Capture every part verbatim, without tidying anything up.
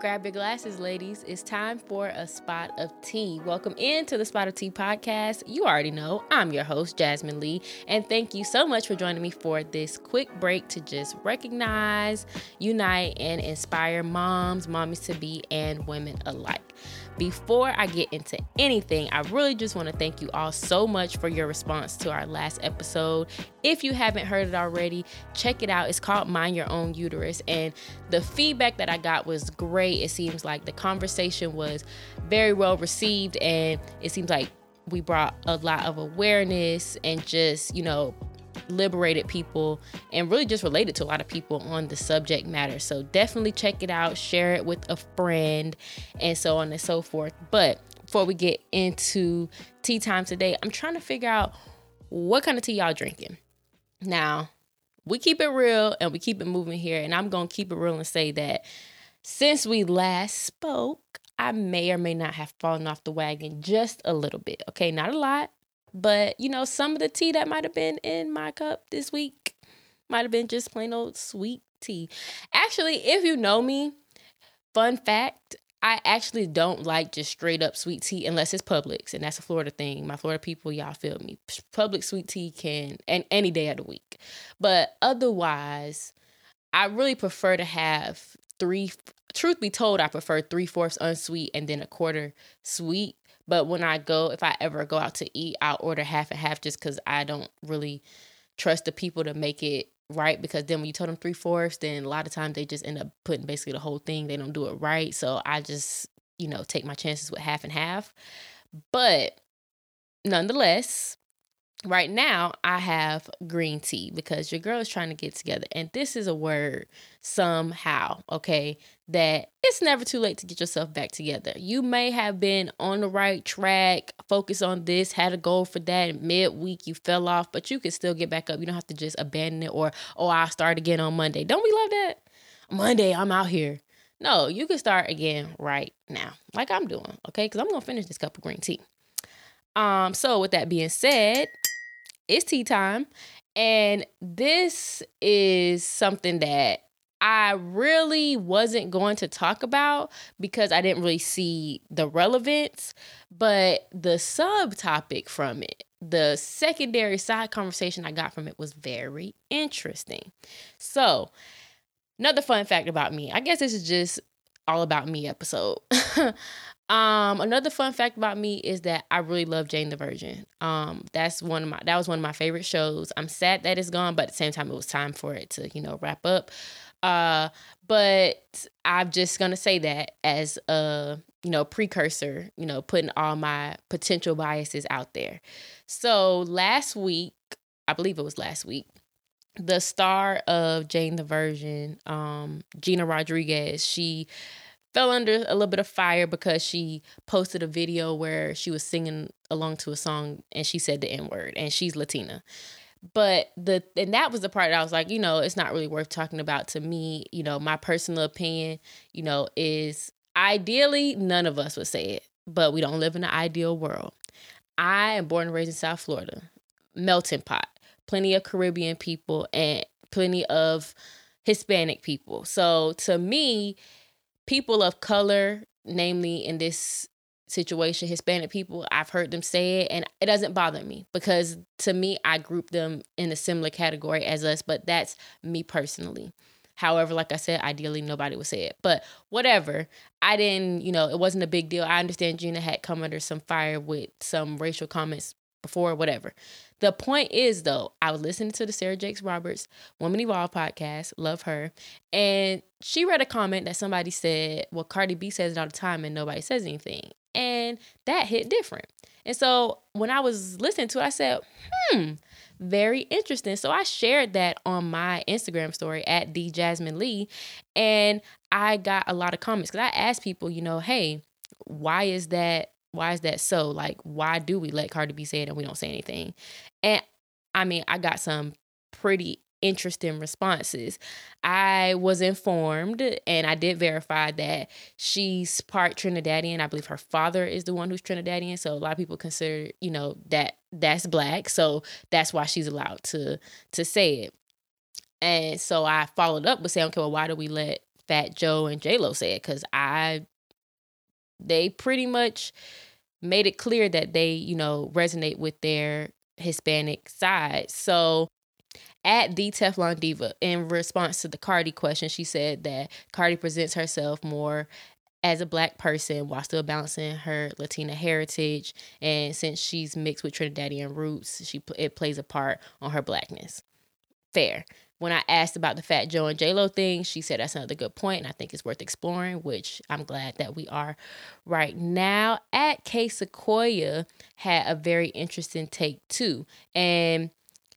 Grab your glasses, ladies. It's time for a spot of tea. Welcome into the Spot of Tea podcast. You already know I'm your host, Jasmine Lee, and thank you so much for joining me for this quick break to just recognize, unite, and inspire moms, mommies to be, and women alike. Before I get into anything, I really just want to thank you all so much for your response to our last episode. If you haven't heard it already, check it out. It's called Mind Your Own Uterus, and the feedback that I got was great. It seems like the conversation was very well received, and it seems like we brought a lot of awareness and just, you know, liberated people and really just related to a lot of people on the subject matter. So definitely check it out, share it with a friend, and so on and so forth. But before we get into tea time today, I'm trying to figure out what kind of tea y'all drinking. Now, we keep it real and we keep it moving here, and I'm gonna keep it real and say that since we last spoke, I may or may not have fallen off the wagon just a little bit. Okay, not a lot. But, you know, some of the tea that might have been in my cup this week might have been just plain old sweet tea. Actually, if you know me, fun fact, I actually don't like just straight up sweet tea unless it's Publix. And that's a Florida thing. My Florida people, y'all feel me. Publix sweet tea can, and any day of the week. But otherwise, I really prefer to have three, truth be told, I prefer three-fourths unsweet and then a quarter sweet. But when I go, if I ever go out to eat, I'll order half and half just because I don't really trust the people to make it right. Because then when you tell them three fourths, then a lot of times they just end up putting basically the whole thing. They don't do it right. So I just, you know, take my chances with half and half. But nonetheless, right now I have green tea because your girl is trying to get together. And this is a word somehow, okay, that it's never too late to get yourself back together. You may have been on the right track, focus on this, had a goal for that, and midweek you fell off, but you can still get back up. You don't have to just abandon it or, oh, I'll start again on Monday. Don't we love that? Monday, I'm out here. No, you can start again right now, like I'm doing, okay? Because I'm going to finish this cup of green tea. Um. So with that being said, it's tea time, and this is something that I really wasn't going to talk about because I didn't really see the relevance, but the subtopic from it, the secondary side conversation I got from it was very interesting. So another fun fact about me, I guess this is just all about me episode. Um, another fun fact about me is that I really love Jane the Virgin. Um, that's one of my, that was one of my favorite shows. I'm sad that it's gone, but at the same time, it was time for it to, you know, wrap up. Uh, but I'm just going to say that as a, you know, precursor, you know, putting all my potential biases out there. So last week, I believe it was last week, the star of Jane the Virgin, um, Gina Rodriguez, she fell under a little bit of fire because she posted a video where she was singing along to a song and she said the N-word, and she's Latina. But the, and that was the part that I was like, you know, it's not really worth talking about to me. You know, my personal opinion, you know, is ideally none of us would say it, but we don't live in an ideal world. I am born and raised in South Florida, melting pot, plenty of Caribbean people and plenty of Hispanic people. So to me, people of color, namely in this situation, Hispanic people, I've heard them say it, and it doesn't bother me because to me, I group them in a similar category as us, but that's me personally. However, like I said, ideally nobody would say it, but whatever. I didn't, you know, it wasn't a big deal. I understand Gina had come under some fire with some racial comments before, whatever. The point is, though, I was listening to the Sarah Jakes Roberts Woman Evolve podcast, love her, and she read a comment that somebody said, well, Cardi B says it all the time and nobody says anything, and that hit different. And so when I was listening to it, I said, hmm, very interesting. So I shared that on my Instagram story at the Jasmine Lee, and I got a lot of comments because I asked people, you know, hey, why is that? Why is that so? Like, why do we let Cardi B say it and we don't say anything? And I mean, I got some pretty interesting responses. I was informed and I did verify that she's part Trinidadian. I believe her father is the one who's Trinidadian. So a lot of people consider, you know, that that's black. So that's why she's allowed to to say it. And so I followed up with saying, okay, well, why do we let Fat Joe and JLo said, because I, they pretty much made it clear that they, you know, resonate with their Hispanic side. So at the Teflon Diva, in response to the Cardi question, she said that Cardi presents herself more as a black person while still balancing her Latina heritage. And since she's mixed with Trinidadian roots, she it plays a part on her blackness. Fair. When I asked about the Fat Joe and JLo thing, she said that's another good point, and I think it's worth exploring, which I'm glad that we are right now. At K Sequoia had a very interesting take too, and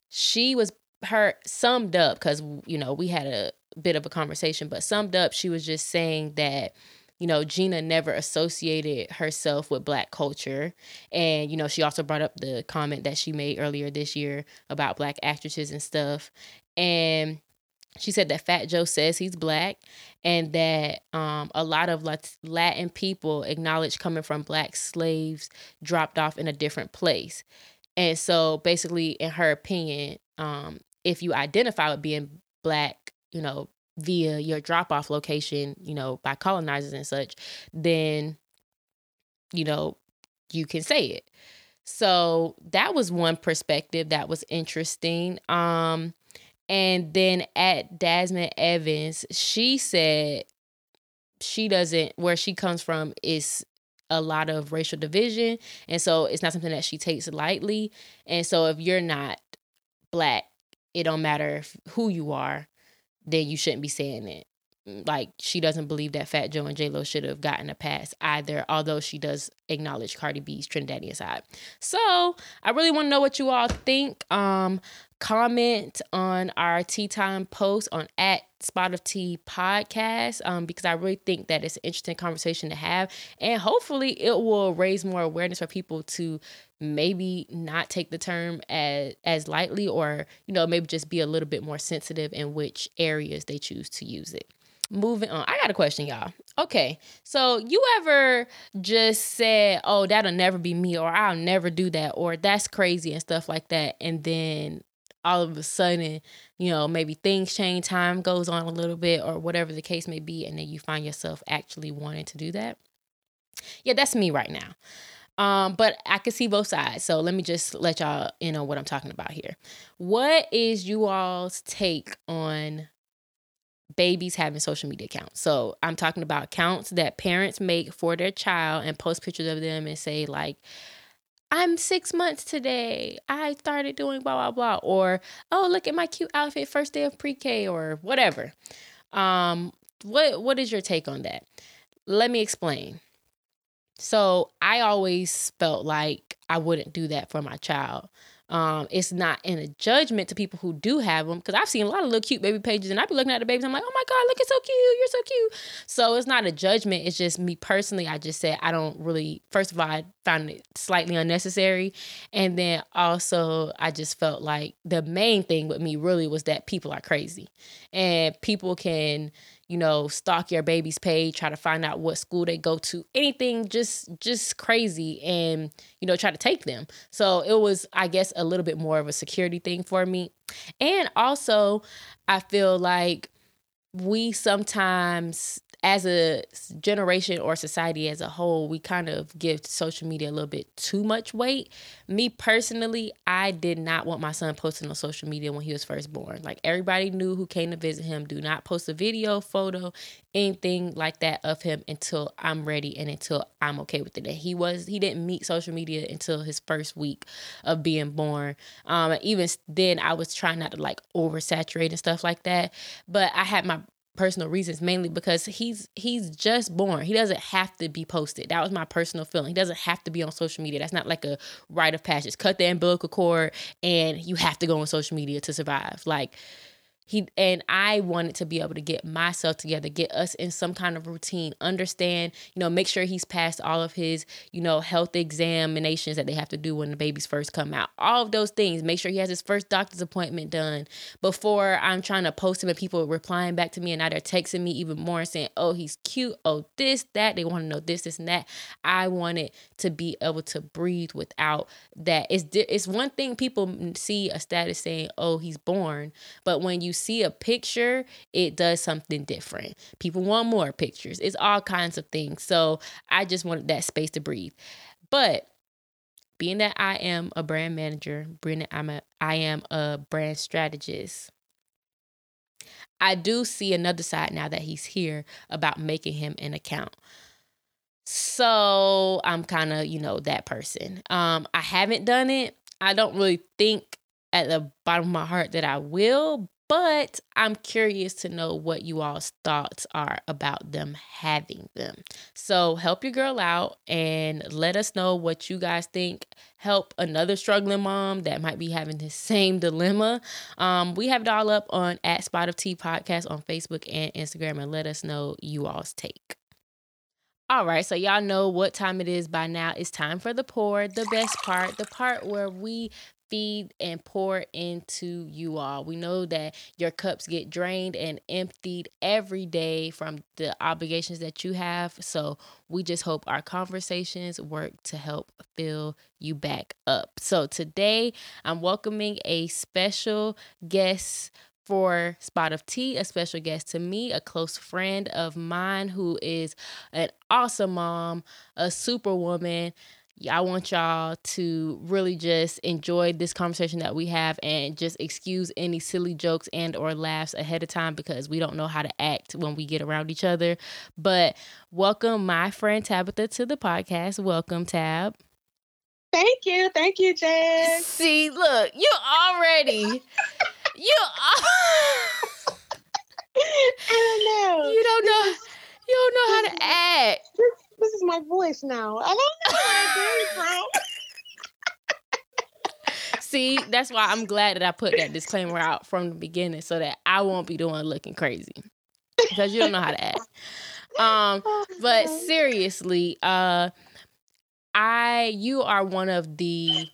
she was her summed up because, you know, we had a bit of a conversation, but summed up, she was just saying that, you know, Gina never associated herself with black culture. And, you know, she also brought up the comment that she made earlier this year about black actresses and stuff. And she said that Fat Joe says he's black, and that um, a lot of Latin people acknowledge coming from black slaves dropped off in a different place. And so basically, in her opinion, um, if you identify with being black, you know, via your drop-off location, you know, by colonizers and such, then, you know, you can say it. So that was one perspective that was interesting. Um, and then at Desmond Evans, she said she doesn't, where she comes from is a lot of racial division. And so it's not something that she takes lightly. And so if you're not black, it don't matter who you are, then you shouldn't be saying it. Like, she doesn't believe that Fat Joe and JLo should have gotten a pass either, although she does acknowledge Cardi B's Trinidadian side. So I really want to know what you all think. Um, comment on our Tea Time post on at Spot of Tea podcast, um, because I really think that it's an interesting conversation to have, and hopefully it will raise more awareness for people to maybe not take the term as as lightly, or, you know, maybe just be a little bit more sensitive in which areas they choose to use it. Moving on. I got a question, y'all. Okay. So you ever just said, oh, that'll never be me, or I'll never do that, or that's crazy and stuff like that. And then all of a sudden, you know, maybe things change, time goes on a little bit, or whatever the case may be. And then you find yourself actually wanting to do that. Yeah, that's me right now. Um, but I can see both sides. So let me just let y'all in on what I'm talking about here. What is you all's take on babies having social media accounts? So I'm talking about accounts that parents make for their child and post pictures of them and say, like, I'm six months today, I started doing blah, blah, blah. Or, oh, look at my cute outfit, first day of pre-K, or whatever. Um, what what is your take on that? Let me explain. So I always felt like I wouldn't do that for my child. Um, it's not in a judgment to people who do have them, because I've seen a lot of little cute baby pages, and I be looking at the babies, I'm like, oh my God, look, it's so cute, you're so cute. So it's not a judgment. It's just me personally. I just said I don't really, first of all, I found it slightly unnecessary. And then also I just felt like the main thing with me really was that people are crazy, and people can, you know, stalk your baby's page, try to find out what school they go to, anything, just just crazy, and, you know, try to take them. So it was, I guess, a little bit more of a security thing for me. And also, I feel like we sometimes, as a generation or society as a whole, we kind of give social media a little bit too much weight. Me personally, I did not want my son posting on social media when he was first born. Like, everybody knew who came to visit him, do not post a video, photo, anything like that of him until I'm ready and until I'm okay with it. And he was, he didn't meet social media until his first week of being born. Um, and even then, I was trying not to, like, oversaturate and stuff like that. But I had my personal reasons, mainly because he's he's just born. He doesn't have to be posted. That was my personal feeling. He doesn't have to be on social media. That's not like a rite of passage. Cut the umbilical cord and you have to go on social media to survive. Like, he and I wanted to be able to get myself together, get us in some kind of routine, understand, you know, make sure he's passed all of his, you know, health examinations that they have to do when the babies first come out. All of those things. Make sure he has his first doctor's appointment done before I'm trying to post him and people replying back to me, and now they're texting me even more and saying, oh, he's cute. Oh, this, that. They want to know this, this, and that. I wanted to be able to breathe without that. It's, it's one thing people see a status saying, oh, he's born. But when you you see a picture, it does something different. People want more pictures. It's all kinds of things. So I just wanted that space to breathe. But being that I am a brand manager, being that I'm a, I am a brand strategist, I do see another side now that he's here about making him an account. So I'm kind of, you know, that person. Um, I haven't done it. I don't really think at the bottom of my heart that I will, but I'm curious to know what you all's thoughts are about them having them. So help your girl out and let us know what you guys think. Help another struggling mom that might be having the same dilemma. Um, we have it all up on at Spot of Tea Podcast on Facebook and Instagram, and let us know you all's take. All right, so y'all know what time it is by now. It's time for the pour, the best part, the part where we feed and pour into you all. We know that your cups get drained and emptied every day from the obligations that you have. So we just hope our conversations work to help fill you back up. So today I'm welcoming a special guest for Spot of Tea, a special guest to me, a close friend of mine who is an awesome mom, a superwoman. I want y'all to really just enjoy this conversation that we have and just excuse any silly jokes and or laughs ahead of time because we don't know how to act when we get around each other. But welcome my friend Tabitha to the podcast. Welcome, Tab. Thank you. Thank you, Jen. See, look, you already... You are... I don't know. You don't know. You don't know how to act. This, this is my voice now. I don't know where I'm going from. See, that's why I'm glad that I put that disclaimer out from the beginning so that I won't be doing looking crazy because you don't know how to act. Um, but seriously, uh, I you are one of the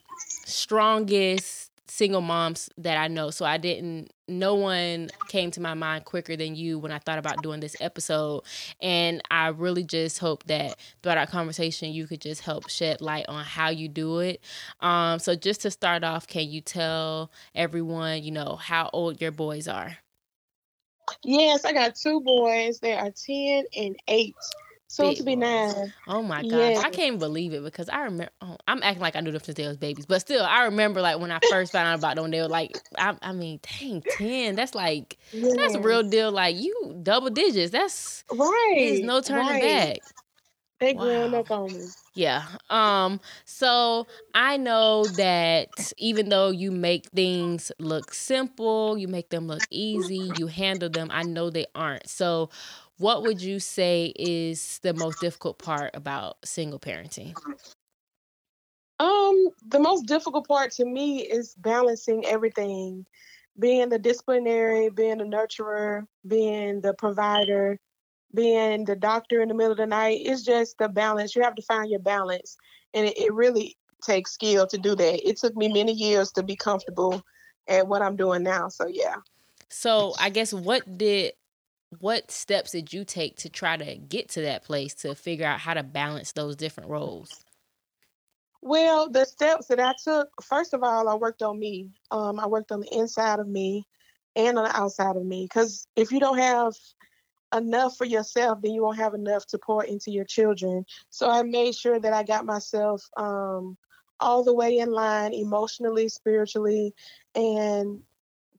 strongest single moms that I know. So I didn't, no one came to my mind quicker than you when I thought about doing this episode. And I really just hope that throughout our conversation, you could just help shed light on how you do it. Um, so just to start off, can you tell everyone, you know, how old your boys are? Yes, I got two boys. They are ten and eight. Soon to be nine. Oh my gosh. Yes. I can't believe it because I remember, oh, I'm acting like I knew them since they was babies, but still, I remember like when I first found out about them, they were like, I, I mean, dang, ten. That's like, yes. That's a real deal. Like, you double digits. That's right. There's no turning right. back. They growing wow. up on me. Yeah. Um. So I know that even though you make things look simple, you make them look easy, you handle them, I know they aren't. So, what would you say is the most difficult part about single parenting? Um, the most difficult part to me is balancing everything, being the disciplinary, being the nurturer, being the provider, being the doctor in the middle of the night. It's just the balance. You have to find your balance. And it, it really takes skill to do that. It took me many years to be comfortable at what I'm doing now. So, yeah. So I guess what did... What steps did you take to try to get to that place to figure out how to balance those different roles? Well, the steps that I took, first of all, I worked on me. Um, I worked on the inside of me and on the outside of me. Because if you don't have enough for yourself, then you won't have enough to pour into your children. So I made sure that I got myself um, all the way in line emotionally, spiritually, and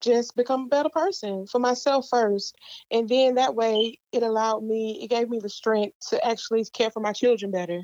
just become a better person for myself first. And then that way it allowed me, it gave me the strength to actually care for my children better.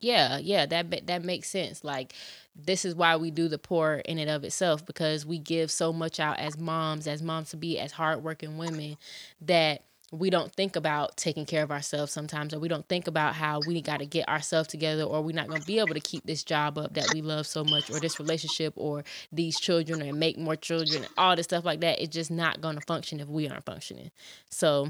Yeah. Yeah. That, that makes sense. Like, this is why we do the pour in and of itself, because we give so much out as moms, as moms to be, as hardworking women, that we don't think about taking care of ourselves sometimes, or we don't think about how we got to get ourselves together, or we're not going to be able to keep this job up that we love so much, or this relationship, or these children, and make more children, all this stuff like that. It's just not going to function if we aren't functioning. So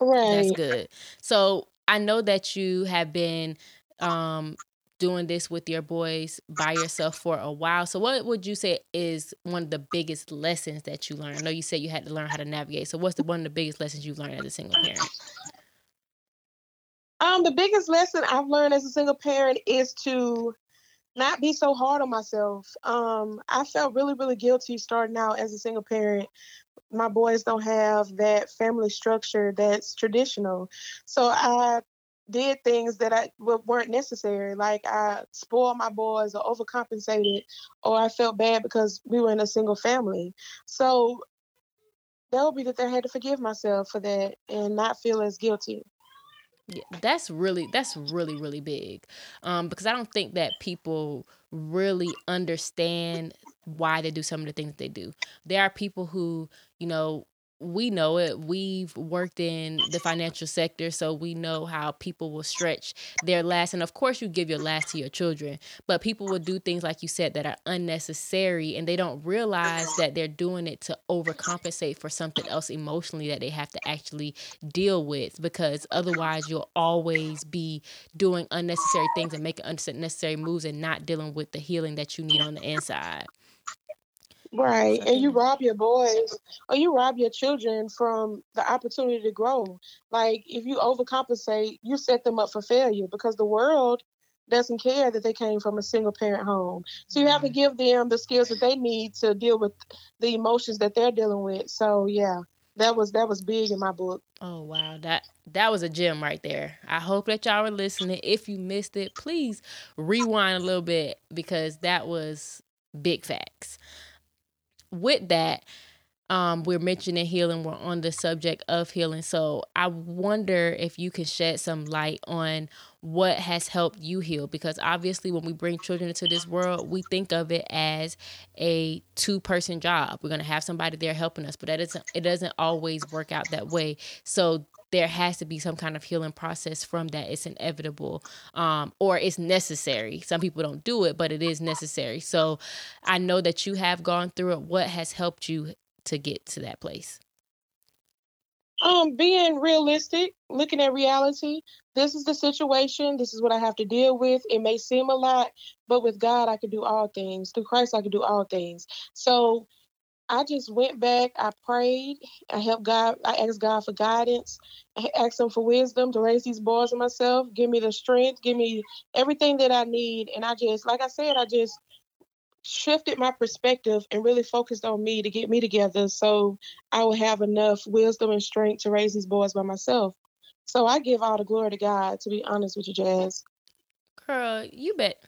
right. That's good. So I know that you have been um, doing this with your boys by yourself for a while. So what would you say is one of the biggest lessons that you learned? I know you said you had to learn how to navigate. So what's the, one of the biggest lessons you've learned as a single parent? Um, the biggest lesson I've learned as a single parent is to not be so hard on myself. Um, I felt really, really guilty starting out as a single parent. My boys don't have that family structure that's traditional. So I did things that I weren't necessary. Like I spoiled my boys or overcompensated, or I felt bad because we were in a single family. So that would be that I had to forgive myself for that and not feel as guilty. Yeah, that's really, that's really, really big. Um, because I don't think that people really understand why they do some of the things they do. There are people who, you know, we know it. We've worked in the financial sector, so we know how people will stretch their last. And of course, you give your last to your children, but people will do things, like you said, that are unnecessary, and they don't realize that they're doing it to overcompensate for something else emotionally that they have to actually deal with, because otherwise you'll always be doing unnecessary things and making unnecessary moves and not dealing with the healing that you need on the inside. Right. And you rob your boys or you rob your children from the opportunity to grow. Like if you overcompensate, you set them up for failure, because the world doesn't care that they came from a single parent home. So you have to give them the skills that they need to deal with the emotions that they're dealing with. So, yeah, that was that was big in my book. Oh, wow. That that was a gem right there. I hope that y'all were listening. If you missed it, please rewind a little bit, because that was big facts. With that, um, we're mentioning healing. We're on the subject of healing. So I wonder if you can shed some light on what has helped you heal, because obviously when we bring children into this world, we think of it as a two-person job. We're going to have somebody there helping us, but that isn't, it doesn't always work out that way. So there has to be some kind of healing process from that. It's inevitable, um, or it's necessary. Some people don't do it, but it is necessary. So I know that you have gone through it. What has helped you to get to that place? Um, being realistic, looking at reality. This is the situation. This is what I have to deal with. It may seem a lot, but with God, I can do all things. Through Christ, I can do all things. So I just went back, I prayed, I helped God, I asked God for guidance, I asked him for wisdom to raise these boys and myself, give me the strength, give me everything that I need. And I just, like I said, I just shifted my perspective and really focused on me to get me together so I would have enough wisdom and strength to raise these boys by myself. So I give all the glory to God, to be honest with you, Jazz. Girl, you bet.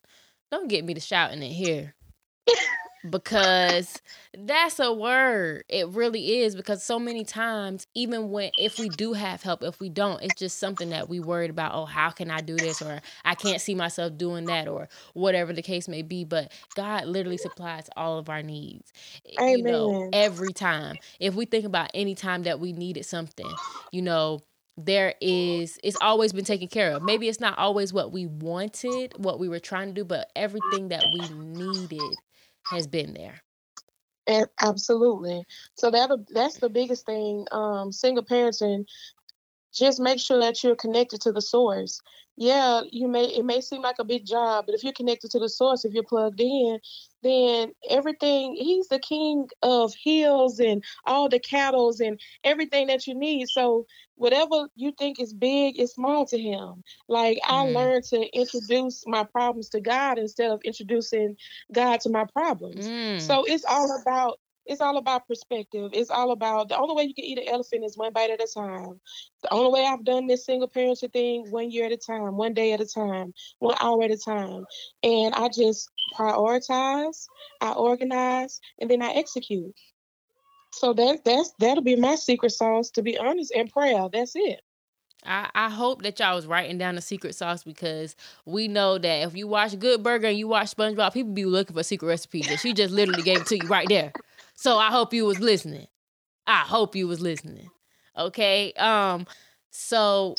Don't get me to shouting in here. Because that's a word. It really is. Because so many times, even when, if we do have help, if we don't, it's just something that we worried about. Oh, how can I do this? Or I can't see myself doing that, or whatever the case may be. But God literally supplies all of our needs. Amen. You know, every time. If we think about any time that we needed something, you know, there is, it's always been taken care of. Maybe it's not always what we wanted, what we were trying to do, but everything that we needed has been there. And absolutely. So that that's the biggest thing. Um, single parenting, just make sure that you're connected to the source. Yeah, you may it may seem like a big job, but if you're connected to the source, if you're plugged in, then everything, he's the king of hills and all the cattles and everything that you need. So whatever you think is big is small to him. Like mm. I learned to introduce my problems to God instead of introducing God to my problems. Mm. So it's all about It's all about perspective. It's all about, the only way you can eat an elephant is one bite at a time. The only way I've done this single parenting thing, one year at a time, one day at a time, one hour at a time. And I just prioritize, I organize, and then I execute. So that that's that'll be my secret sauce, to be honest, and prayer. That's it. I, I hope that y'all was writing down the secret sauce, because we know that if you watch Good Burger and you watch SpongeBob, people be looking for secret recipes. And she just literally gave it to you right there. So I hope you was listening. I hope you was listening. Okay. Um, so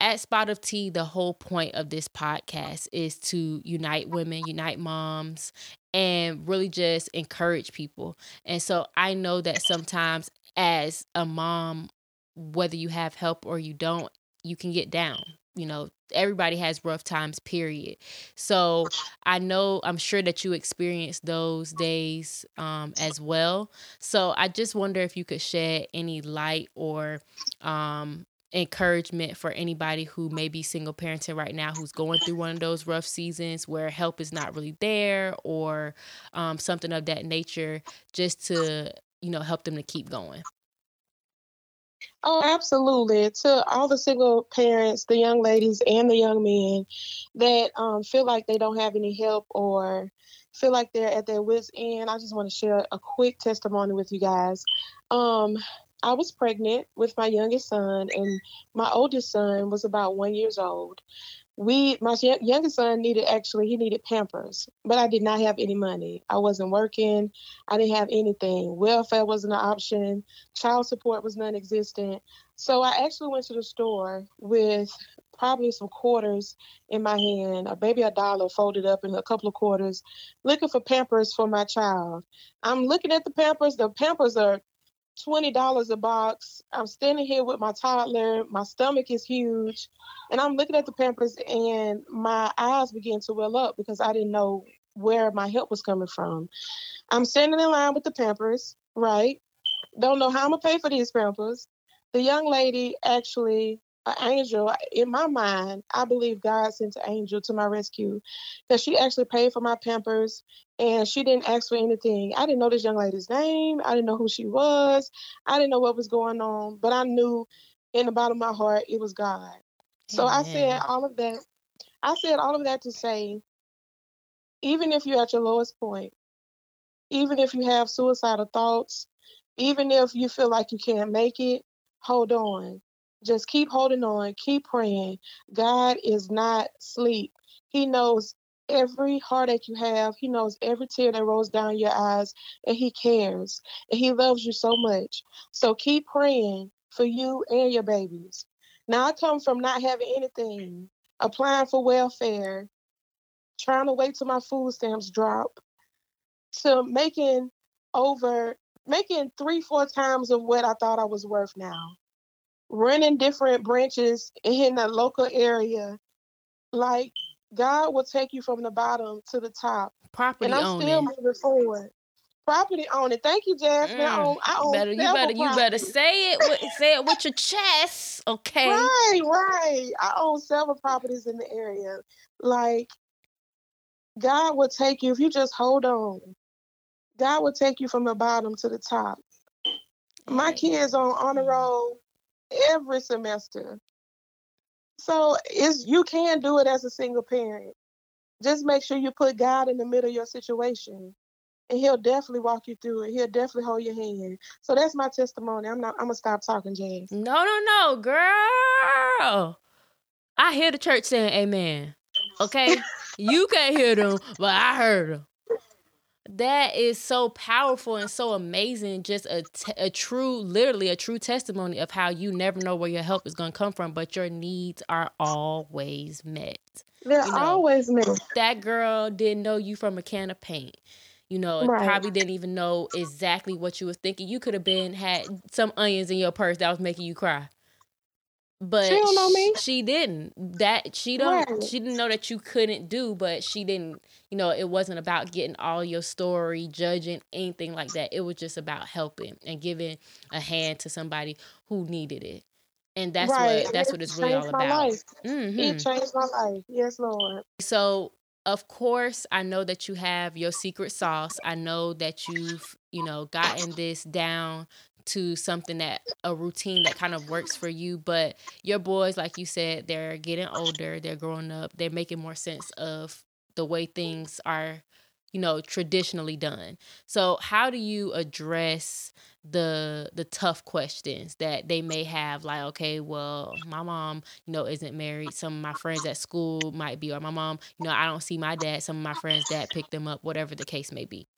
at Spot of Tea, the whole point of this podcast is to unite women, unite moms, and really just encourage people. And so I know that sometimes as a mom, whether you have help or you don't, you can get down. You know, everybody has rough times, period. So I know, I'm sure that you experienced those days um, as well. So I just wonder if you could shed any light or um, encouragement for anybody who may be single parenting right now, who's going through one of those rough seasons where help is not really there, or um, something of that nature, just to, you know, help them to keep going. Oh, absolutely. To all the single parents, the young ladies and the young men that um, feel like they don't have any help or feel like they're at their wits' end, I just want to share a quick testimony with you guys. Um, I was pregnant with my youngest son, and my oldest son was about one year old. We, my youngest son needed, actually, he needed Pampers, but I did not have any money. I wasn't working. I didn't have anything. Welfare wasn't an option. Child support was non-existent. So I actually went to the store with probably some quarters in my hand, or maybe a dollar folded up in a couple of quarters, looking for Pampers for my child. I'm looking at the Pampers. The Pampers are twenty dollars a box. I'm standing here with my toddler. My stomach is huge. And I'm looking at the Pampers, and my eyes began to well up because I didn't know where my help was coming from. I'm standing in line with the Pampers, right? Don't know how I'm going to pay for these Pampers. The young lady, actually, an angel, in my mind, I believe God sent an angel to my rescue, because she actually paid for my Pampers. And she didn't ask for anything. I didn't know this young lady's name. I didn't know who she was. I didn't know what was going on. But I knew in the bottom of my heart, it was God. So Amen. I said all of that. I said all of that to say, even if you're at your lowest point, even if you have suicidal thoughts, even if you feel like you can't make it, hold on. Just keep holding on. Keep praying. God is not asleep. He knows every heartache you have. He knows every tear that rolls down your eyes, and he cares, and he loves you so much. So keep praying for you and your babies. Now, I come from not having anything, applying for welfare, trying to wait till my food stamps drop, to making over, making three, four times of what I thought I was worth now, renting different branches in the local area. Like, God will take you from the bottom to the top. Property owning. And I'm still moving forward. Property owning. Thank you, Jasmine. Mm. I own, I own better, you better, you better say it with, say it with your chest, okay? Right, right. I own several properties in the area. Like, God will take you, if you just hold on, God will take you from the bottom to the top. My kids are on the road every semester. So it's, you can do it as a single parent. Just make sure you put God in the middle of your situation, and he'll definitely walk you through it. He'll definitely hold your hand. So that's my testimony. I'm not. I'm gonna stop talking, James. No, no, no, girl. I hear the church saying amen. Okay, you can't hear them, but I heard them. That is so powerful and so amazing. Just a, t- a true, literally a true testimony of how you never know where your help is going to come from, but your needs are always met. They're you know, always met. That girl didn't know you from a can of paint. You know, right. Probably didn't even know exactly what you were thinking. You could have been, had some onions in your purse that was making you cry. But she, don't know me. she didn't. That she don't. Right. She didn't know that you couldn't do, but she didn't. You know, it wasn't about getting all your story, judging, anything like that. It was just about helping and giving a hand to somebody who needed it, and that's right. what that's it what it's really all about. Mm-hmm. It changed my life. Yes, Lord. So, of course, I know that you have your secret sauce. I know that you've you know gotten this down to something that a routine that kind of works for you, but your boys, like you said, they're getting older, they're growing up, they're making more sense of the way things are, you know, traditionally done. So how do you address the the tough questions that they may have? Like, okay, well, my mom, you know, isn't married. Some of my friends at school might be, or my mom, you know, I don't see my dad. Some of my friends' dad picked them up, whatever the case may be.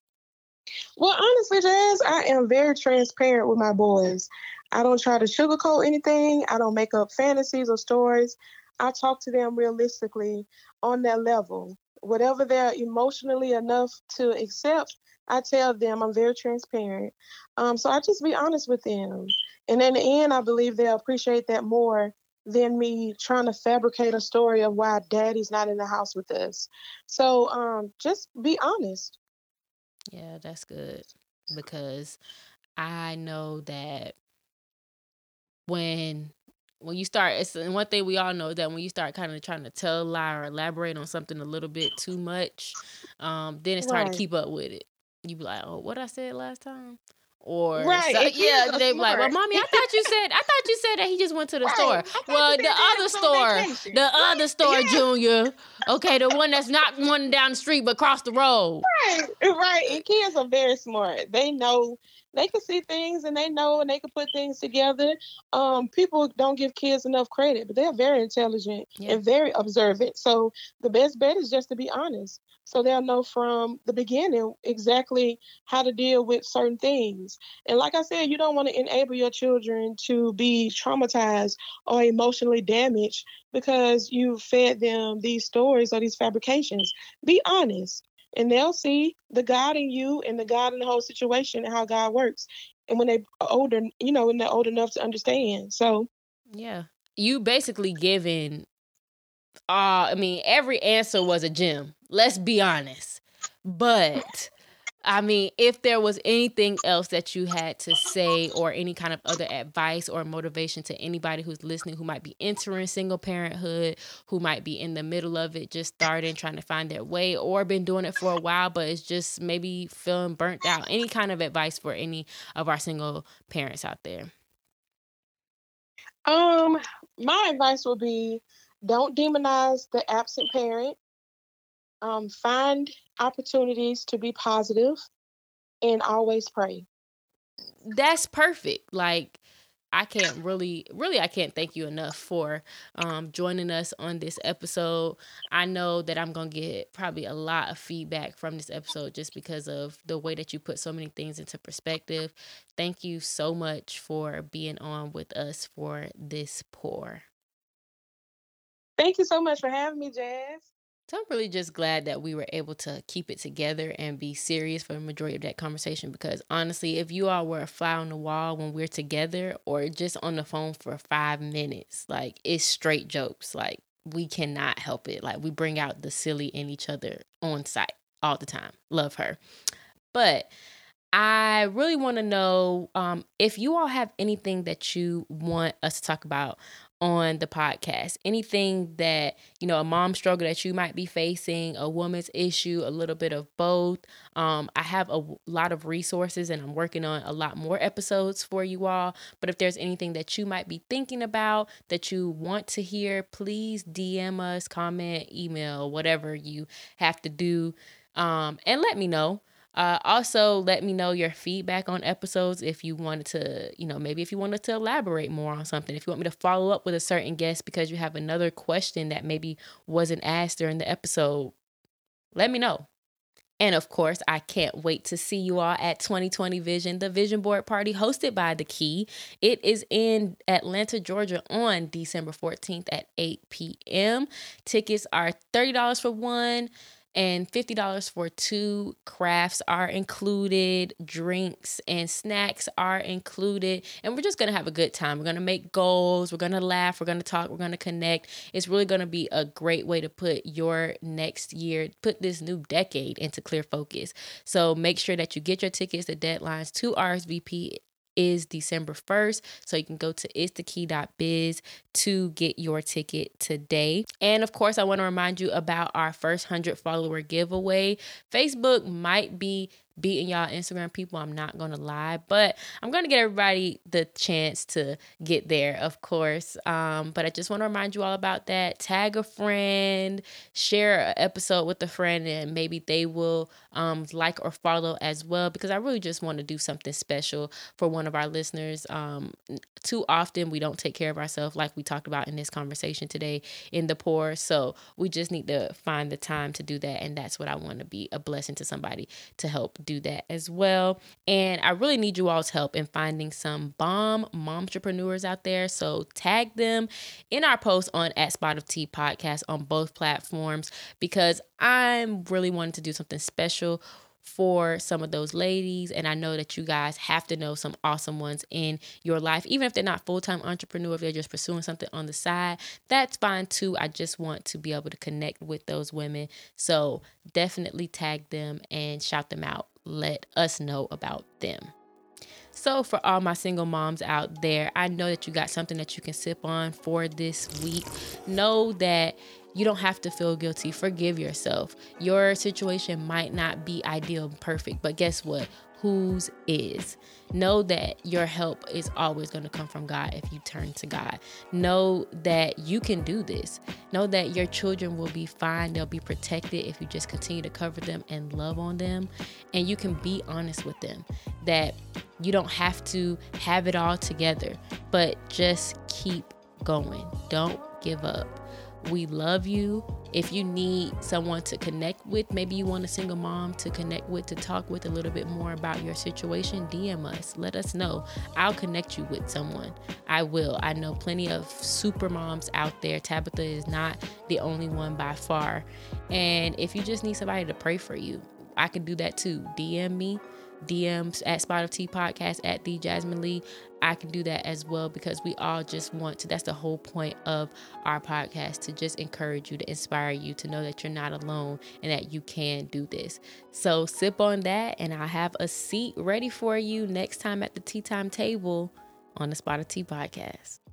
Well, honestly, Jazz, I am very transparent with my boys. I don't try to sugarcoat anything. I don't make up fantasies or stories. I talk to them realistically on their level. Whatever they're emotionally enough to accept, I tell them. I'm very transparent. Um, so I just be honest with them. And in the end, I believe they'll appreciate that more than me trying to fabricate a story of why daddy's not in the house with us. So um, just be honest. Yeah, that's good, because I know that when when you start, it's one thing we all know, that when you start kind of trying to tell a lie or elaborate on something a little bit too much, um, then it's right. hard to keep up with it. You be like, oh, what I said last time? Or right. so, yeah, they be like, well, mommy, I thought you said, I thought you said that he just went to the right. store. Well, the other store, the other store, yeah. Junior. Okay, the one that's not one down the street but across the road. Right, right. And kids are very smart. They know. They can see things and they know and they can put things together. Um, people don't give kids enough credit, but they're very intelligent yeah. and very observant. So the best bet is just to be honest. So they'll know from the beginning exactly how to deal with certain things. And like I said, you don't want to enable your children to be traumatized or emotionally damaged because you fed them these stories or these fabrications. Be honest. And they'll see the God in you and the God in the whole situation and how God works. And when they're older, you know, when they're old enough to understand. So, yeah, you basically giving, uh, I mean, every answer was a gem. Let's be honest. But I mean, if there was anything else that you had to say or any kind of other advice or motivation to anybody who's listening, who might be entering single parenthood, who might be in the middle of it, just starting, trying to find their way, or been doing it for a while, but it's just maybe feeling burnt out, any kind of advice for any of our single parents out there? Um, my advice would be don't demonize the absent parent. Um, find opportunities to be positive and always pray. That's perfect. Like, I can't really, really, I can't thank you enough for um, joining us on this episode. I know that I'm going to get probably a lot of feedback from this episode just because of the way that you put so many things into perspective. Thank you so much for being on with us for this pour. Thank you so much for having me, Jazz. So I'm really just glad that we were able to keep it together and be serious for the majority of that conversation, because honestly, if you all were a fly on the wall when we're together or just on the phone for five minutes, like, it's straight jokes. Like, we cannot help it. Like, we bring out the silly in each other on site all the time. Love her. But I really want to know um, if you all have anything that you want us to talk about on the podcast, anything that, you know, a mom struggle that you might be facing, a woman's issue, a little bit of both. Um, I have a lot of resources and I'm working on a lot more episodes for you all. But if there's anything that you might be thinking about that you want to hear, please D M us, comment, email, whatever you have to do. Um, and let me know. Uh, also, let me know your feedback on episodes if you wanted to, you know, maybe if you wanted to elaborate more on something, if you want me to follow up with a certain guest because you have another question that maybe wasn't asked during the episode, let me know. And of course, I can't wait to see you all at twenty twenty Vision, the Vision Board Party hosted by The Key. It is in Atlanta, Georgia on December fourteenth at eight p.m. Tickets are thirty dollars for one, and fifty dollars for two. Crafts are included. Drinks and snacks are included. And we're just going to have a good time. We're going to make goals. We're going to laugh. We're going to talk. We're going to connect. It's really going to be a great way to put your next year, put this new decade into clear focus. So make sure that you get your tickets. The deadlines to R S V P is December first. So you can go to is the key dot biz to get your ticket today. And of course, I want to remind you about our first one hundred follower giveaway. Facebook might be beating y'all Instagram people, I'm not going to lie, but I'm going to get everybody the chance to get there, of course. Um, but I just want to remind you all about that. Tag a friend, share an episode with a friend, and maybe they will um, like or follow as well, because I really just want to do something special for one of our listeners. Um, too often, we don't take care of ourselves like we talked about in this conversation today in the pour, so we just need to find the time to do that, and that's what I want to be, a blessing to somebody to help do that as well. And I really need you all's help in finding some bomb momtrepreneurs out there. So tag them in our post on at Spot of Tea podcast on both platforms, because I'm really wanting to do something special for some of those ladies. And I know that you guys have to know some awesome ones in your life, even if they're not full-time entrepreneur, if they're just pursuing something on the side, that's fine too. I just want to be able to connect with those women. So definitely tag them and shout them out. Let us know about them. So for all my single moms out there, I know that you got something that you can sip on for this week. Know that you don't have to feel guilty. Forgive yourself. Your situation might not be ideal and perfect, but guess what? Whose is. Know that your help is always going to come from God if you turn to God. Know that you can do this. Know that your children will be fine. They'll be protected if you just continue to cover them and love on them. And you can be honest with them that you don't have to have it all together, but just keep going. Don't give up. We love you. If you need someone to connect with, maybe you want a single mom to connect with, to talk with a little bit more about your situation, D M us. Let us know. I'll connect you with someone. I will. I know plenty of super moms out there. Tabitha is not the only one by far. And if you just need somebody to pray for you, I can do that too. D M me. D Ms at Spot of Tea Podcast, at the Jasmine Lee. I can do that as well, because we all just want to. That's the whole point of our podcast, to just encourage you, to inspire you, to know that you're not alone and that you can do this. So sip on that, and I'll have a seat ready for you next time at the tea time table on the Spot of Tea Podcast.